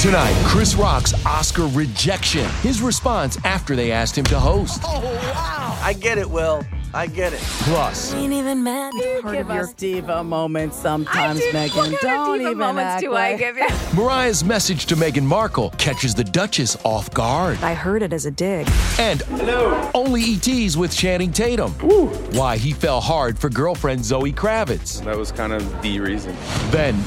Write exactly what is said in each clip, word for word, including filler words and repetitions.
Tonight, Chris Rock's Oscar rejection. His response after they asked him to host. Oh, wow. I get it, Will. I get it. Plus. Ain't even mad. Heard of your diva moments sometimes, Meghan. What kind don't of diva even moments do I give you? Mariah's message to Meghan Markle catches the Duchess off guard. I heard it as a dig. And hello. Only E Ts with Channing Tatum. Woo. Why he fell hard for girlfriend Zoe Kravitz. That was kind of the reason. Then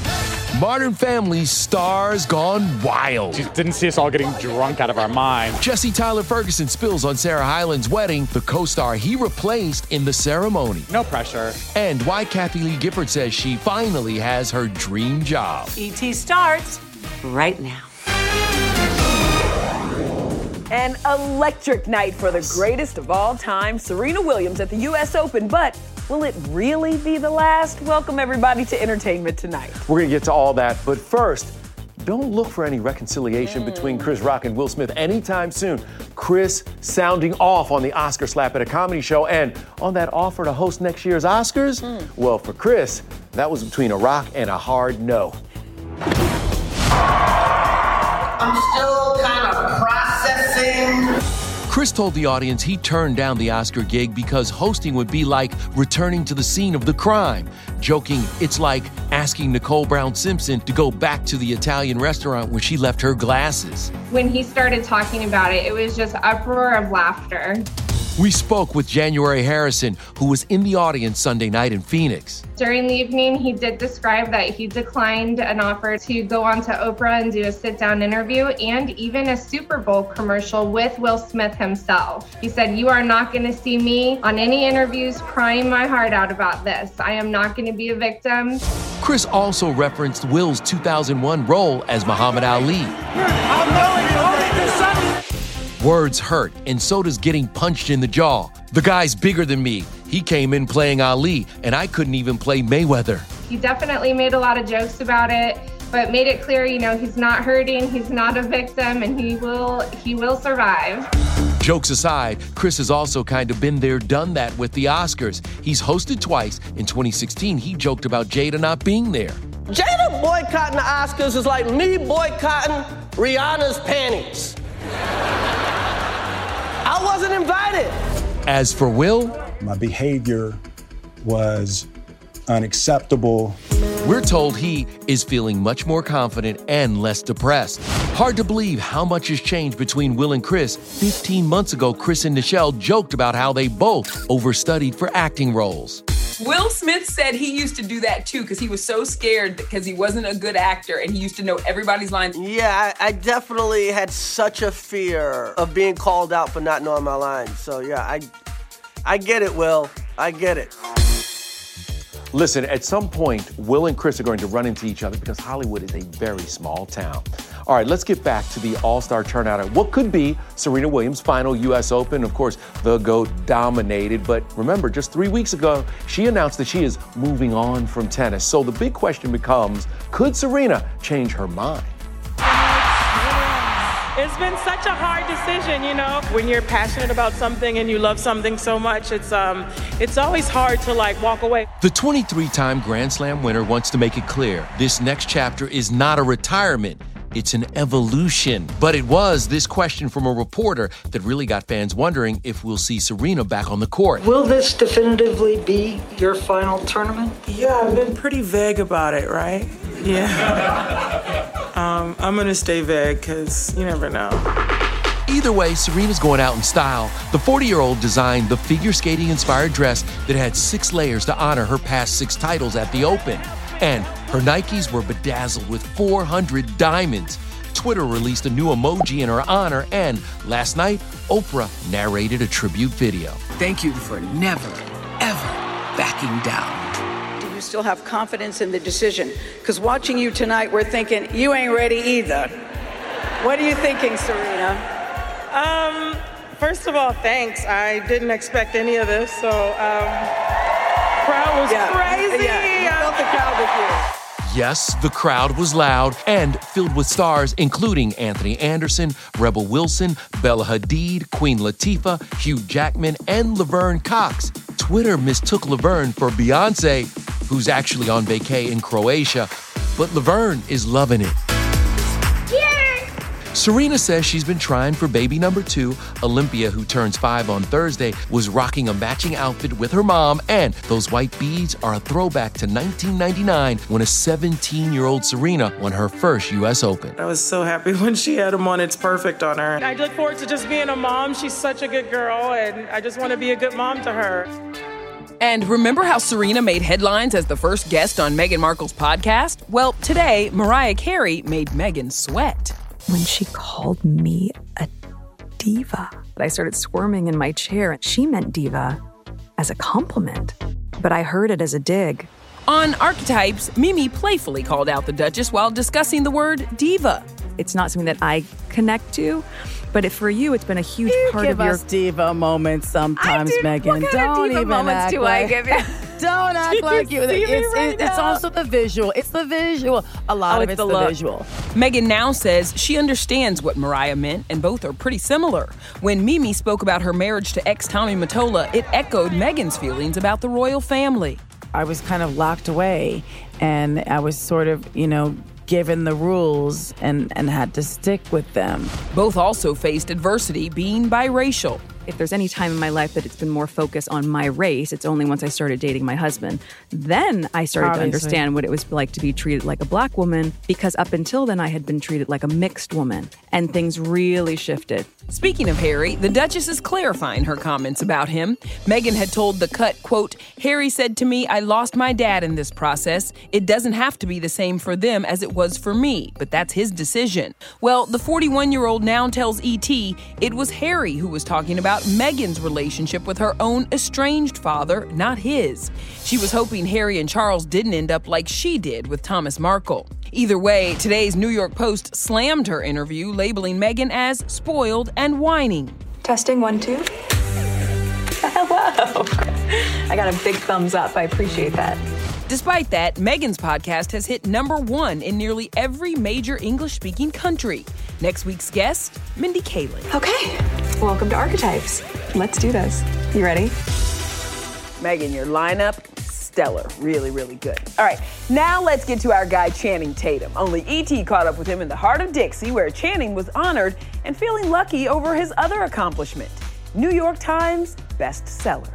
Modern Family stars gone wild. Just didn't see us all getting drunk out of our mind. Jesse Tyler Ferguson spills on Sarah Hyland's wedding, the co-star he replaced in the ceremony. No pressure. And why Kathie Lee Gifford says she finally has her dream job. E T starts right now. An electric night for the greatest of all time, Serena Williams at the U S Open, but will it really be the last? Welcome, everybody, to Entertainment Tonight. We're going to get to all that, but first, don't look for any reconciliation mm. between Chris Rock and Will Smith anytime soon. Chris sounding off on the Oscar slap at a comedy show and on that offer to host next year's Oscars? Mm. Well, for Chris, that was between a rock and a hard no. I'm still kind of processing. Chris told the audience he turned down the Oscar gig because hosting would be like returning to the scene of the crime. Joking, it's like asking Nicole Brown Simpson to go back to the Italian restaurant where she left her glasses. When he started talking about it, it was just uproar of laughter. We spoke with January Harrison, who was in the audience Sunday night in Phoenix. During the evening, he did describe that he declined an offer to go on to Oprah and do a sit-down interview and even a Super Bowl commercial with Will Smith himself. He said, "You are not going to see me on any interviews crying my heart out about this. I am not going to be a victim." Chris also referenced Will's two thousand one role as Muhammad Ali. Words hurt, and so does getting punched in the jaw. The guy's bigger than me. He came in playing Ali, and I couldn't even play Mayweather. He definitely made a lot of jokes about it, but made it clear, you know, he's not hurting, he's not a victim, and he will, he will survive. Jokes aside, Chris has also kind of been there, done that with the Oscars. He's hosted twice. In twenty sixteen, he joked about Jada not being there. Jada boycotting the Oscars is like me boycotting Rihanna's panties. I wasn't invited. As for Will, my behavior was unacceptable. We're told he is feeling much more confident and less depressed. Hard to believe how much has changed between Will and Chris. fifteen months ago, Chris and Nichelle joked about how they both overstudied for acting roles. Will Smith said he used to do that too because he was so scared because he wasn't a good actor and he used to know everybody's lines. Yeah, I, I definitely had such a fear of being called out for not knowing my lines. So yeah, I, I get it, Will. I get it. Listen, at some point, Will and Chris are going to run into each other because Hollywood is a very small town. All right, let's get back to the all-star turnout at what could be Serena Williams' final U S Open. Of course, the GOAT dominated. But remember, just three weeks ago, she announced that she is moving on from tennis. So the big question becomes, could Serena change her mind? It's been such a hard decision, you know. When you're passionate about something and you love something so much, it's um, it's always hard to, like, walk away. The twenty-three-time Grand Slam winner wants to make it clear this next chapter is not a retirement. It's an evolution. But it was this question from a reporter that really got fans wondering if we'll see Serena back on the court. Will this definitively be your final tournament? Yeah, I've been pretty vague about it, right? Yeah. um, I'm going to stay vague because you never know. Either way, Serena's going out in style. The forty-year-old designed the figure skating-inspired dress that had six layers to honor her past six titles at the Open. And her Nikes were bedazzled with four hundred diamonds. Twitter released a new emoji in her honor, and last night, Oprah narrated a tribute video. Thank you for never, ever backing down. Do you still have confidence in the decision? Because watching you tonight, we're thinking, you ain't ready either. What are you thinking, Serena? Um, first of all, thanks. I didn't expect any of this, so, um... The crowd was yeah. crazy. Yeah. You felt the crowd with you. Yes, the crowd was loud and filled with stars, including Anthony Anderson, Rebel Wilson, Bella Hadid, Queen Latifah, Hugh Jackman, and Laverne Cox. Twitter mistook Laverne for Beyonce, who's actually on vacay in Croatia, but Laverne is loving it. Serena says she's been trying for baby number two. Olympia, who turns five on Thursday, was rocking a matching outfit with her mom, and those white beads are a throwback to nineteen ninety-nine when a seventeen-year-old Serena won her first U S Open. I was so happy when she had them on. It's perfect on her. I look forward to just being a mom. She's such a good girl, and I just want to be a good mom to her. And remember how Serena made headlines as the first guest on Meghan Markle's podcast? Well, today, Mariah Carey made Meghan sweat. When she called me a diva, I started squirming in my chair. She meant diva as a compliment, but I heard it as a dig. On Archetypes, Mimi playfully called out the Duchess while discussing the word diva. It's not something that I connect to, but if for you, it's been a huge you part of your... You give us diva moments sometimes, I do. Meghan. What kind Don't of diva even moments act do like... I give you? Don't act like you. It's, right it's, it's also the visual. It's the visual. A lot oh, of it's the, the visual. Meghan now says she understands what Mariah meant, and both are pretty similar. When Mimi spoke about her marriage to ex-Tommy Mottola, it echoed Meghan's feelings about the royal family. I was kind of locked away, and I was sort of, you know, given the rules and, and had to stick with them. Both also faced adversity being biracial. If there's any time in my life that it's been more focused on my race, it's only once I started dating my husband. Then I started Obviously. to understand what it was like to be treated like a black woman, because up until then I had been treated like a mixed woman, and things really shifted. Speaking of Harry, the Duchess is clarifying her comments about him. Meghan had told The Cut, quote, Harry said to me, I lost my dad in this process. It doesn't have to be the same for them as it was for me, but that's his decision. Well, the forty-one-year-old now tells E T it was Harry who was talking about Meghan's relationship with her own estranged father, not his. She was hoping Harry and Charles didn't end up like she did with Thomas Markle. Either way, today's New York Post slammed her interview, labeling Meghan as spoiled and whining. Testing one, two. Hello. I got a big thumbs up. I appreciate that. Despite that, Meghan's podcast has hit number one in nearly every major English-speaking country. Next week's guest, Mindy Kaling. Okay, welcome to Archetypes. Let's do this. You ready? Meghan, your lineup, stellar. Really, really good. All right, now let's get to our guy Channing Tatum. Only E T caught up with him in the heart of Dixie, where Channing was honored and feeling lucky over his other accomplishment, New York Times bestseller.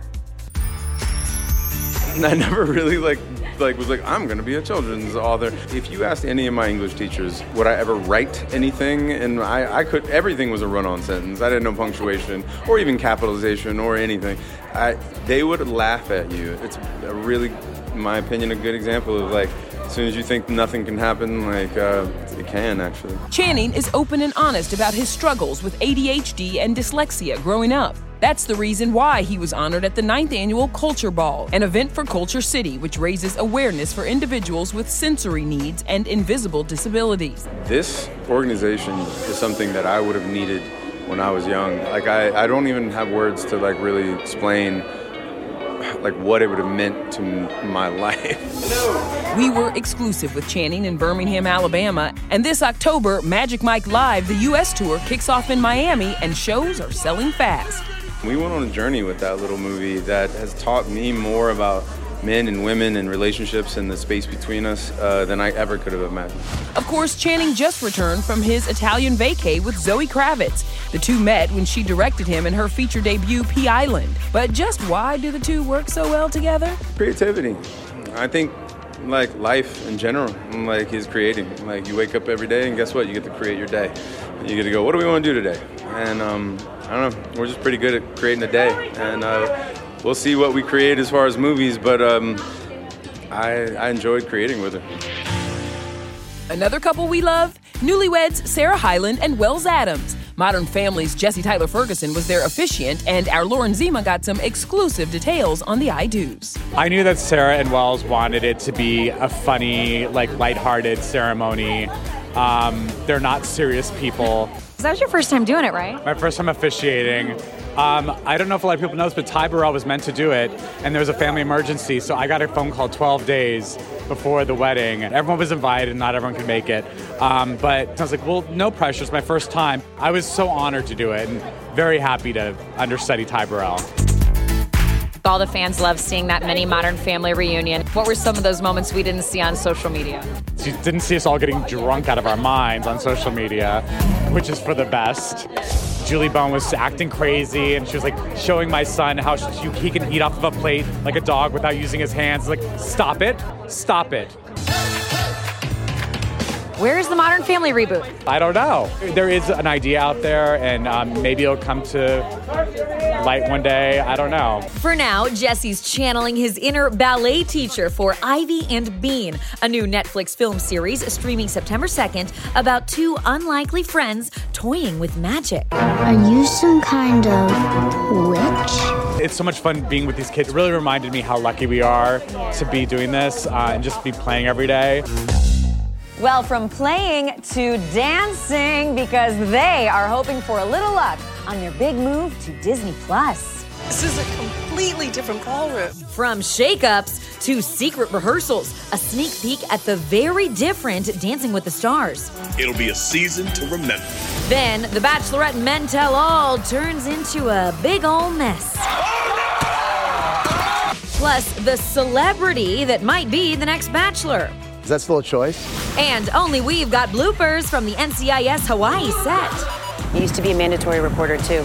I never really, like, like was like, I'm going to be a children's author. If you asked any of my English teachers, would I ever write anything? And I, I could, everything was a run-on sentence. I didn't know punctuation or even capitalization or anything. I, they would laugh at you. It's a really, in my opinion, a good example of like, as soon as you think nothing can happen, like, uh, it can, actually. Channing is open and honest about his struggles with A D H D and dyslexia growing up. That's the reason why he was honored at the ninth Annual Culture Ball, an event for Culture City, which raises awareness for individuals with sensory needs and invisible disabilities. This organization is something that I would have needed when I was young. Like, I, I don't even have words to, like, really explain like what it would have meant to my life. We were exclusive with Channing in Birmingham, Alabama, and this October, Magic Mike Live, the U S tour, kicks off in Miami, and shows are selling fast. We went on a journey with that little movie that has taught me more about men and women and relationships and the space between us uh, than I ever could have imagined. Of course, Channing just returned from his Italian vacay with Zoe Kravitz. The two met when she directed him in her feature debut, P Island. But just why do the two work so well together? Creativity. I think, like, life in general, like, is creating. Like, you wake up every day and guess what? You get to create your day. You get to go, what do we want to do today? And um, I don't know, we're just pretty good at creating a day. And uh, we'll see what we create as far as movies, but um, I, I enjoyed creating with her. Another couple we love, newlyweds Sarah Hyland and Wells Adams. Modern Family's Jesse Tyler Ferguson was their officiant, and our Lauren Zima got some exclusive details on the I-dos. I knew that Sarah and Wells wanted it to be a funny, like, lighthearted ceremony. Um, they're not serious people. That was your first time doing it, right? My first time officiating. Um, I don't know if a lot of people know this, but Ty Burrell was meant to do it, and there was a family emergency, so I got a phone call twelve days before the wedding. Everyone was invited, and not everyone could make it. Um, but I was like, well, no pressure. It's my first time. I was so honored to do it, and very happy to understudy Ty Burrell. All the fans love seeing that mini Modern Family reunion. What were some of those moments we didn't see on social media? You didn't see us all getting drunk out of our minds on social media, which is for the best. Julie Bone was acting crazy, and she was like showing my son how she, he can eat off of a plate like a dog without using his hands. Like, stop it, stop it. Where is the Modern Family reboot? I don't know. There is an idea out there, and um, maybe it'll come to light one day. I don't know. For now, Jesse's channeling his inner ballet teacher for Ivy and Bean, a new Netflix film series streaming September second about two unlikely friends toying with magic. Are you some kind of witch? It's so much fun being with these kids. It really reminded me how lucky we are to be doing this uh, and just be playing every day. Well, from playing to dancing, because they are hoping for a little luck on their big move to Disney plus. This is a completely different ballroom. From shakeups to secret rehearsals, a sneak peek at the very different Dancing with the Stars. It'll be a season to remember. Then The Bachelorette Men Tell All turns into a big old mess. Oh, no! Plus, the celebrity that might be the next Bachelor. Is that still a choice? And only we've got bloopers from the N C I S Hawaii set. You used to be a mandatory reporter, too.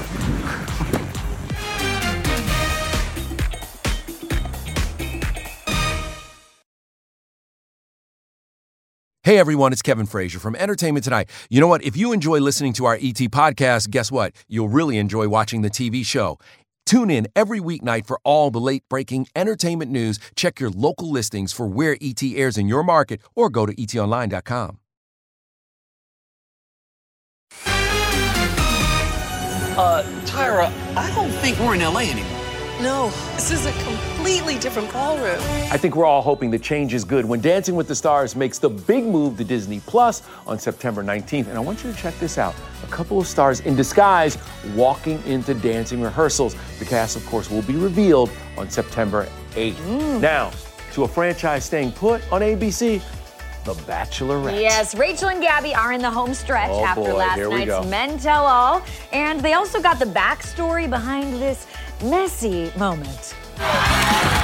Hey, everyone, it's Kevin Frazier from Entertainment Tonight. You know what? If you enjoy listening to our E T podcast, guess what? You'll really enjoy watching the T V show. Tune in every weeknight for all the late-breaking entertainment news. Check your local listings for where E T airs in your market or go to e t online dot com. Uh, Tyra, I don't think we're in L A anymore. No, this is a completely different ballroom. I think we're all hoping the change is good when Dancing with the Stars makes the big move to Disney Plus on September nineteenth. And I want you to check this out. A couple of stars in disguise walking into dancing rehearsals. The cast, of course, will be revealed on September eighth. Mm. Now, to a franchise staying put on A B C, The Bachelorette. Yes, Rachel and Gabby are in the home stretch oh, after boy. last night's go. Men Tell All. And they also got the backstory behind this messy moment.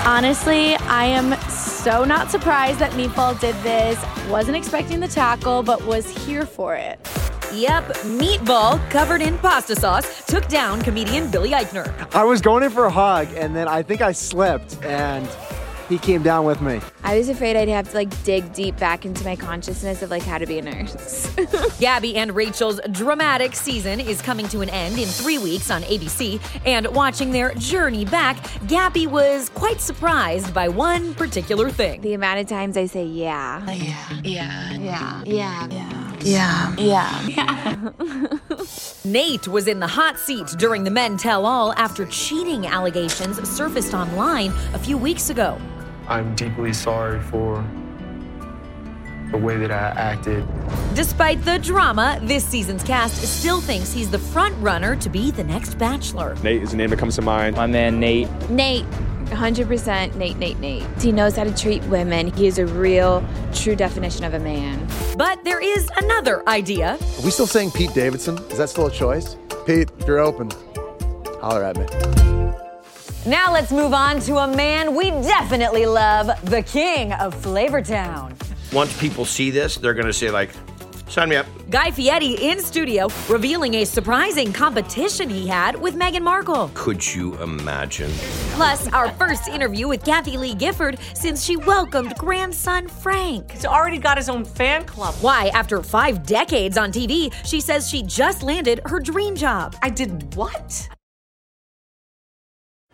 Honestly, I am so not surprised that Meatball did this. Wasn't expecting the tackle, but was here for it. Yep, Meatball, covered in pasta sauce, took down comedian Billy Eichner. I was going in for a hug, and then I think I slipped, and He came down with me. I was afraid I'd have to like dig deep back into my consciousness of like how to be a nurse. Gabby and Rachel's dramatic season is coming to an end in three weeks on A B C, and watching their journey back, Gabby was quite surprised by one particular thing. The amount of times I say yeah. Yeah. Yeah. Yeah. Yeah. Yeah. Yeah. Yeah. Yeah. Nate was in the hot seat during the Men Tell All after cheating allegations surfaced online a few weeks ago. I'm deeply sorry for the way that I acted. Despite the drama, this season's cast still thinks he's the front runner to be the next Bachelor. Nate is the name that comes to mind. My man, Nate. Nate. one hundred percent Nate, Nate, Nate. He knows how to treat women. He is a real, true definition of a man. But there is another idea. Are we still saying Pete Davidson? Is that still a choice? Pete, if you're open, holler at me. Now let's move on to a man we definitely love, the king of Flavortown. Once people see this, they're going to say, like, sign me up. Guy Fieri in studio, revealing a surprising competition he had with Meghan Markle. Could you imagine? Plus, our first interview with Kathie Lee Gifford since she welcomed grandson Frank. He's already got his own fan club. Why, after five decades on T V, she says she just landed her dream job. I did what?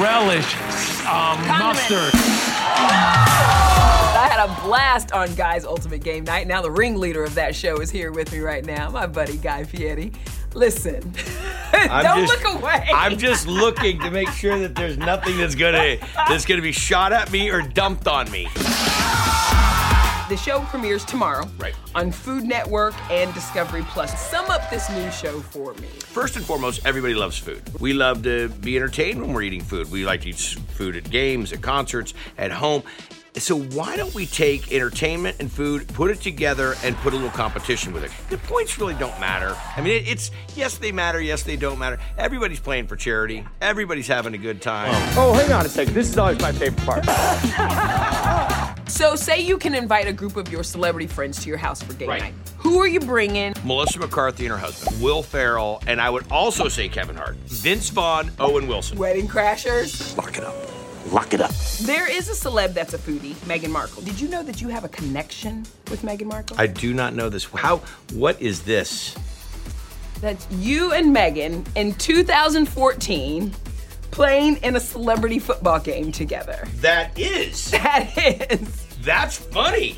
Relish, um, mustard. I had a blast on Guy's Ultimate Game Night. Now the ringleader of that show is here with me right now, my buddy Guy Fieri. Listen, don't just, look away. I'm just looking to make sure that there's nothing that's gonna that's gonna be shot at me or dumped on me. The show premieres tomorrow right. on Food Network and Discovery Plus. Sum up this new show for me. First and foremost, everybody loves food. We love to be entertained when we're eating food. We like to eat food at games, at concerts, at home. So why don't we take entertainment and food, put it together, and put a little competition with it? The points really don't matter. I mean, it's, yes, they matter. Yes, they don't matter. Everybody's playing for charity. Everybody's having a good time. Oh, oh hang on a second. This is always my favorite part. So say you can invite a group of your celebrity friends to your house for date right. night. Who are you bringing? Melissa McCarthy and her husband, Will Ferrell, and I would also say Kevin Hart, Vince Vaughn, Owen Wilson. Wedding Crashers. Lock it up. Lock it up. There is a celeb that's a foodie, Meghan Markle. Did you know that you have a connection with Meghan Markle? I do not know this. How? What is this? That's you and Meghan in two thousand fourteen playing in a celebrity football game together. That is. That is. That's funny.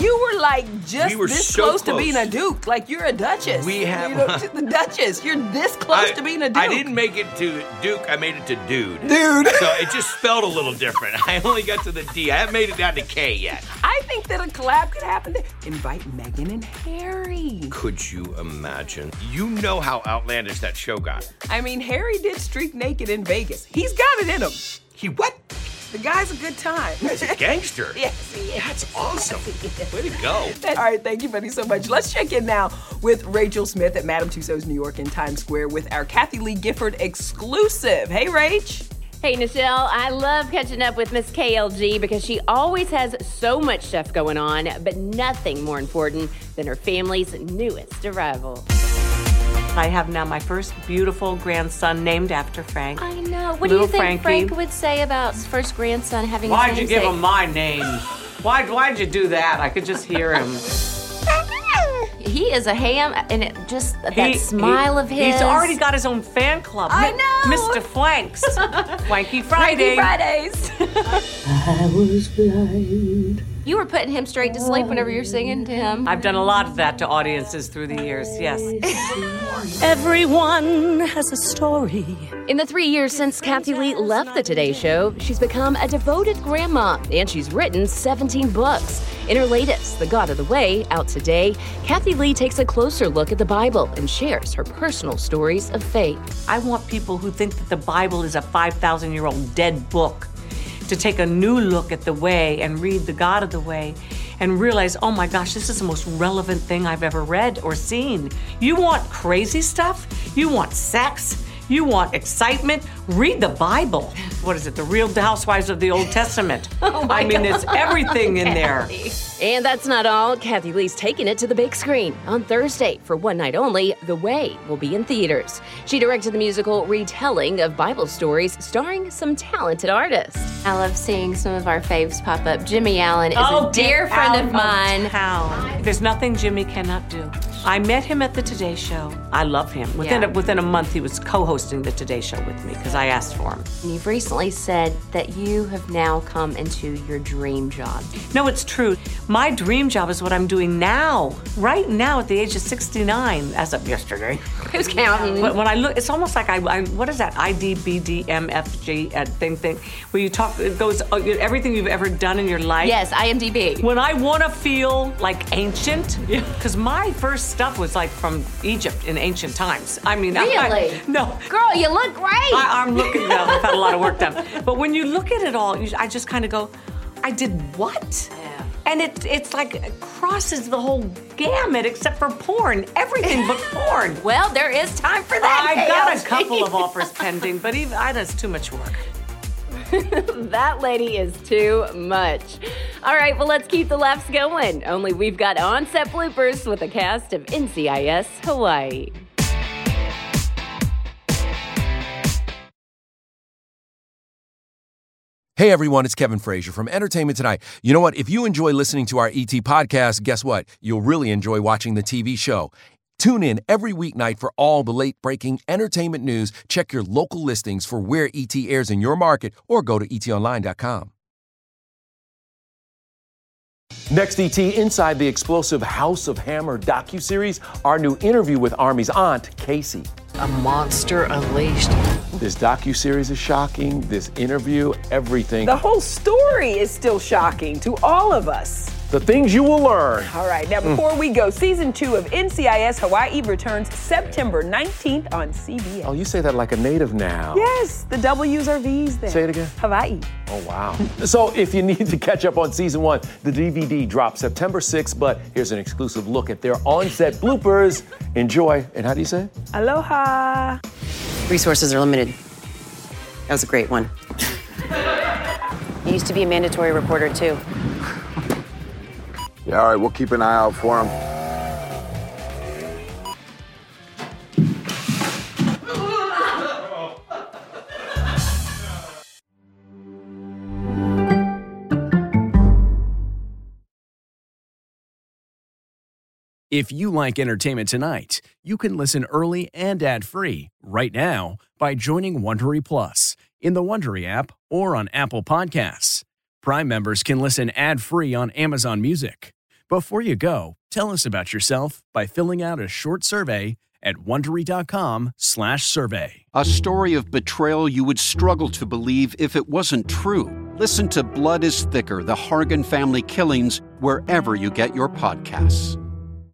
You were like just we this so close, close to being a duke. Like you're a duchess. We have. You know, the duchess. You're this close I, to being a duke. I didn't make it to duke. I made it to dude. Dude. So it just spelled a little different. I only got to the D. I haven't made it down to K yet. I think that a collab could happen. To invite Meghan and Harry. Could you imagine? You know how outlandish that show got. I mean, Harry did Streak Naked in Vegas. He's got it in him. He what? The guy's a good time. He's a gangster. Yes, he is. That's awesome. Yes, way to go. All right, thank you, buddy, so much. Let's check in now with Rachel Smith at Madame Tussauds New York in Times Square with our Kathie Lee Gifford exclusive. Hey, Rach. Hey, Nichelle, I love catching up with Miss K L G because she always has so much stuff going on, but nothing more important than her family's newest arrival. I have now my first beautiful grandson named after Frank. I know. What do you think Frankie. Frank would say about his first grandson having his namesake? Why'd you give him my name? Why'd, why'd you do that? I could just hear him. He is a ham, and it just that he, smile he, of his. He's already got his own fan club. I know. Mister Flanks. Flanky Friday. Flanky Fridays. I was blind. You were putting him straight to sleep whenever you're singing to him. I've done a lot of that to audiences through the years, yes. Everyone has a story. In the three years since Kathie Lee left the Today Show, she's become a devoted grandma, and she's written seventeen books. In her latest, The God of the Way, out today, Kathie Lee takes a closer look at the Bible and shares her personal stories of faith. I want people who think that the Bible is a five thousand year old dead book to take a new look at the Way and read The God of the Way and realize, oh my gosh, this is the most relevant thing I've ever read or seen. You want crazy stuff? You want sex? You want excitement? Read the Bible. What is it? The Real Housewives of the Old Testament. Oh my I mean, God. It's everything in there. And that's not all. Kathie Lee's taking it to the big screen. On Thursday, for one night only, The Way will be in theaters. She directed the musical retelling of Bible stories starring some talented artists. I love seeing some of our faves pop up. Jimmy Allen is oh, a dear friend of mine. Of There's nothing Jimmy cannot do. I met him at the Today Show. I love him. Within, yeah. a, within a month, he was co-hosting the Today Show with me because I asked for him. And you've recently said that you have now come into your dream job. No, it's true. My dream job is what I'm doing now, right now at the age of sixty-nine, as of yesterday. Who's counting? When, when I look, it's almost like I, I what is that I D B D M F G uh, thing thing where you talk, it goes uh, everything you've ever done in your life. Yes, I M D B. When I want to feel like ancient, because yeah. my first stuff was like from Egypt in ancient times. I mean, really? I, I, no, girl, you look great. I, I'm looking. Well, I've had a lot of work done, but when you look at it all, you, I just kind of go, I did what? Yeah. And it it's like it crosses the whole gamut except for porn. Everything but porn. Well, there is time for that. I've got a couple of offers pending, but even I that's too much work. That lady is too much. All right, well, let's keep the laughs going. Only we've got on-set bloopers with the cast of N C I S Hawaii. Hey everyone, it's Kevin Frazier from Entertainment Tonight. You know what? If you enjoy listening to our E T podcast, guess what? You'll really enjoy watching the T V show. Tune in every weeknight for all the late-breaking entertainment news. Check your local listings for where E T airs in your market or go to E T online dot com. Next, E T, inside the explosive House of Hammer docuseries, our new interview with Army's aunt, Casey. A monster unleashed. This docuseries is shocking, this interview, everything. The whole story is still shocking to all of us. The things you will learn. All right, now before mm. we go, season two of N C I S Hawaii returns September nineteenth on C B S. Oh, you say that like a native now. Yes, the W's are V's there. Say it again. Hawaii. Oh, wow. So if you need to catch up on season one, the D V D drops September sixth, but here's an exclusive look at their on-set bloopers. Enjoy, and how do you say it? Aloha. Resources are limited. That was a great one. He used to be a mandatory reporter, too. Yeah, all right, we'll keep an eye out for him. If you like Entertainment Tonight, you can listen early and ad-free right now by joining Wondery Plus in the Wondery app or on Apple Podcasts. Prime members can listen ad-free on Amazon Music. Before you go, tell us about yourself by filling out a short survey at wondery dot com slash survey. A story of betrayal you would struggle to believe if it wasn't true. Listen to Blood is Thicker, The Hargan Family Killings, wherever you get your podcasts.